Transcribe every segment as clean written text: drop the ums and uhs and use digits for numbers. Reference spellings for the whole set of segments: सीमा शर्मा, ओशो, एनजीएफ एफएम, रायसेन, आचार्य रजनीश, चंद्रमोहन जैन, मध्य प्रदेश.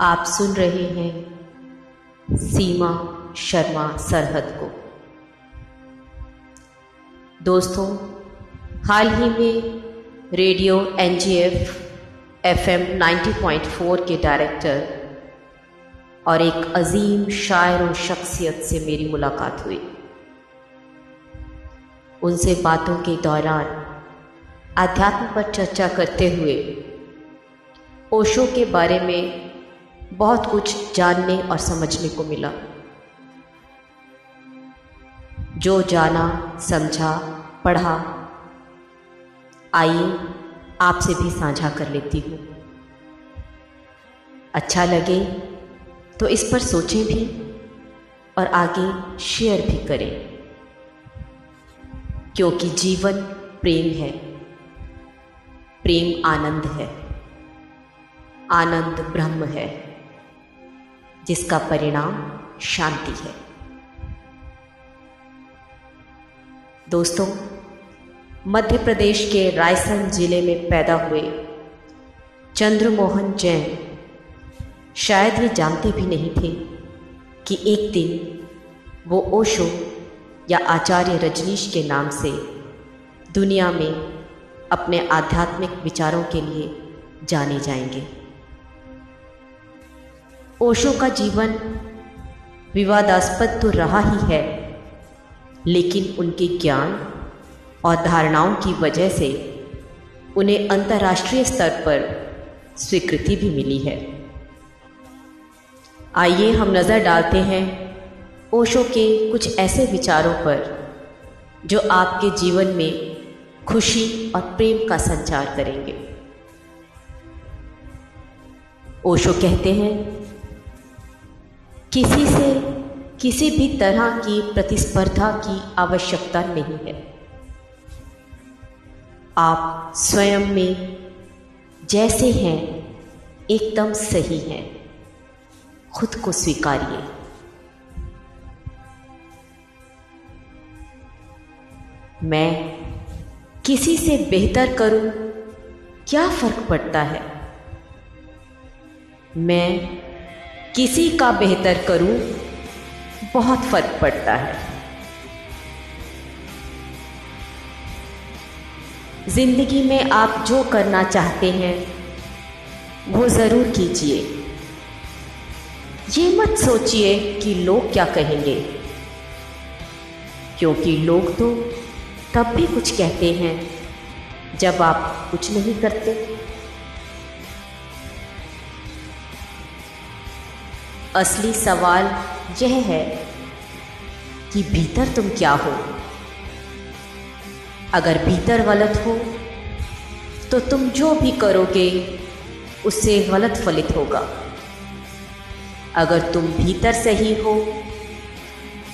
आप सुन रहे हैं सीमा शर्मा सरहद को। दोस्तों, हाल ही में रेडियो एनजीएफ एफएम 90.4 के डायरेक्टर और एक अजीम शायर और शख्सियत से मेरी मुलाकात हुई। उनसे बातों के दौरान आध्यात्म पर चर्चा करते हुए ओशो के बारे में बहुत कुछ जानने और समझने को मिला। जो जाना, समझा, पढ़ा, आइए आपसे भी साझा कर लेती हूँ। अच्छा लगे तो इस पर सोचें भी और आगे शेयर भी करें, क्योंकि जीवन प्रेम है, प्रेम आनंद है, आनंद ब्रह्म है, जिसका परिणाम शांति है। दोस्तों, मध्य प्रदेश के रायसेन जिले में पैदा हुए चंद्रमोहन जैन शायद ये जानते भी नहीं थे कि एक दिन वो ओशो या आचार्य रजनीश के नाम से दुनिया में अपने आध्यात्मिक विचारों के लिए जाने जाएंगे। ओशो का जीवन विवादास्पद तो रहा ही है, लेकिन उनके ज्ञान और धारणाओं की वजह से उन्हें अंतर्राष्ट्रीय स्तर पर स्वीकृति भी मिली है। आइए हम नज़र डालते हैं ओशो के कुछ ऐसे विचारों पर जो आपके जीवन में खुशी और प्रेम का संचार करेंगे। ओशो कहते हैं, किसी से किसी भी तरह की प्रतिस्पर्धा की आवश्यकता नहीं है। आप स्वयं में जैसे हैं एकदम सही हैं, खुद को स्वीकारिए। मैं किसी से बेहतर करूं, क्या फर्क पड़ता है? मैं किसी का बेहतर करूं, बहुत फर्क पड़ता है। जिंदगी में आप जो करना चाहते हैं वो ज़रूर कीजिए। ये मत सोचिए कि लोग क्या कहेंगे, क्योंकि लोग तो तब भी कुछ कहते हैं जब आप कुछ नहीं करते। असली सवाल यह है कि भीतर तुम क्या हो। अगर भीतर गलत हो तो तुम जो भी करोगे उससे गलत फलित होगा। अगर तुम भीतर सही हो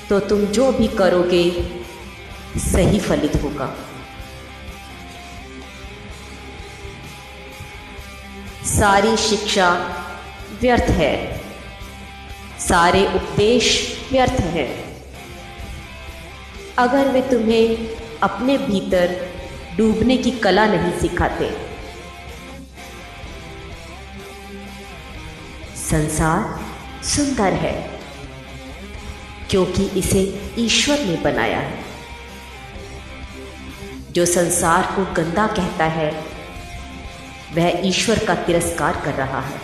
तो तुम जो भी करोगे सही फलित होगा। सारी शिक्षा व्यर्थ है, सारे उपदेश व्यर्थ हैं, अगर वे तुम्हें अपने भीतर डूबने की कला नहीं सिखाते। संसार सुंदर है क्योंकि इसे ईश्वर ने बनाया है। जो संसार को गंदा कहता है वह ईश्वर का तिरस्कार कर रहा है।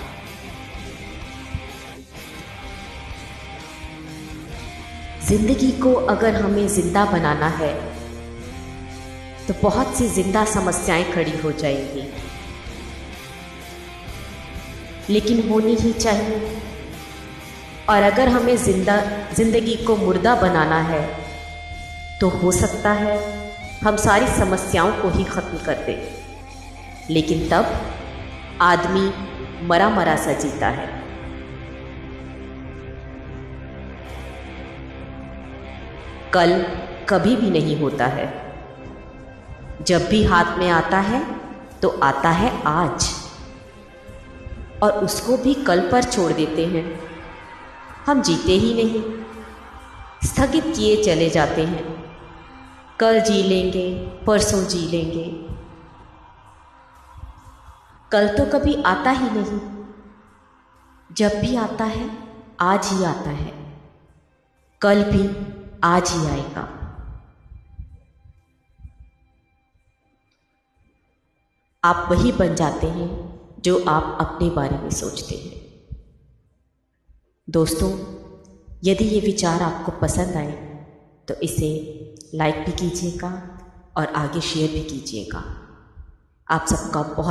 जिंदगी को अगर हमें जिंदा बनाना है तो बहुत सी जिंदा समस्याएं खड़ी हो जाएंगी, लेकिन होनी ही चाहिए। और अगर हमें जिंदगी को मुर्दा बनाना है तो हो सकता है हम सारी समस्याओं को ही खत्म कर दें, लेकिन तब आदमी मरा मरा सा जीता है। कल कभी भी नहीं होता है, जब भी हाथ में आता है तो आता है आज, और उसको भी कल पर छोड़ देते हैं। हम जीते ही नहीं, स्थगित किए चले जाते हैं। कल जी लेंगे, परसों जी लेंगे। कल तो कभी आता ही नहीं, जब भी आता है आज ही आता है, कल भी आज ही आएगा। आप वही बन जाते हैं जो आप अपने बारे में सोचते हैं। दोस्तों, यदि ये विचार आपको पसंद आए तो इसे लाइक भी कीजिएगा और आगे शेयर भी कीजिएगा। आप सबका बहुत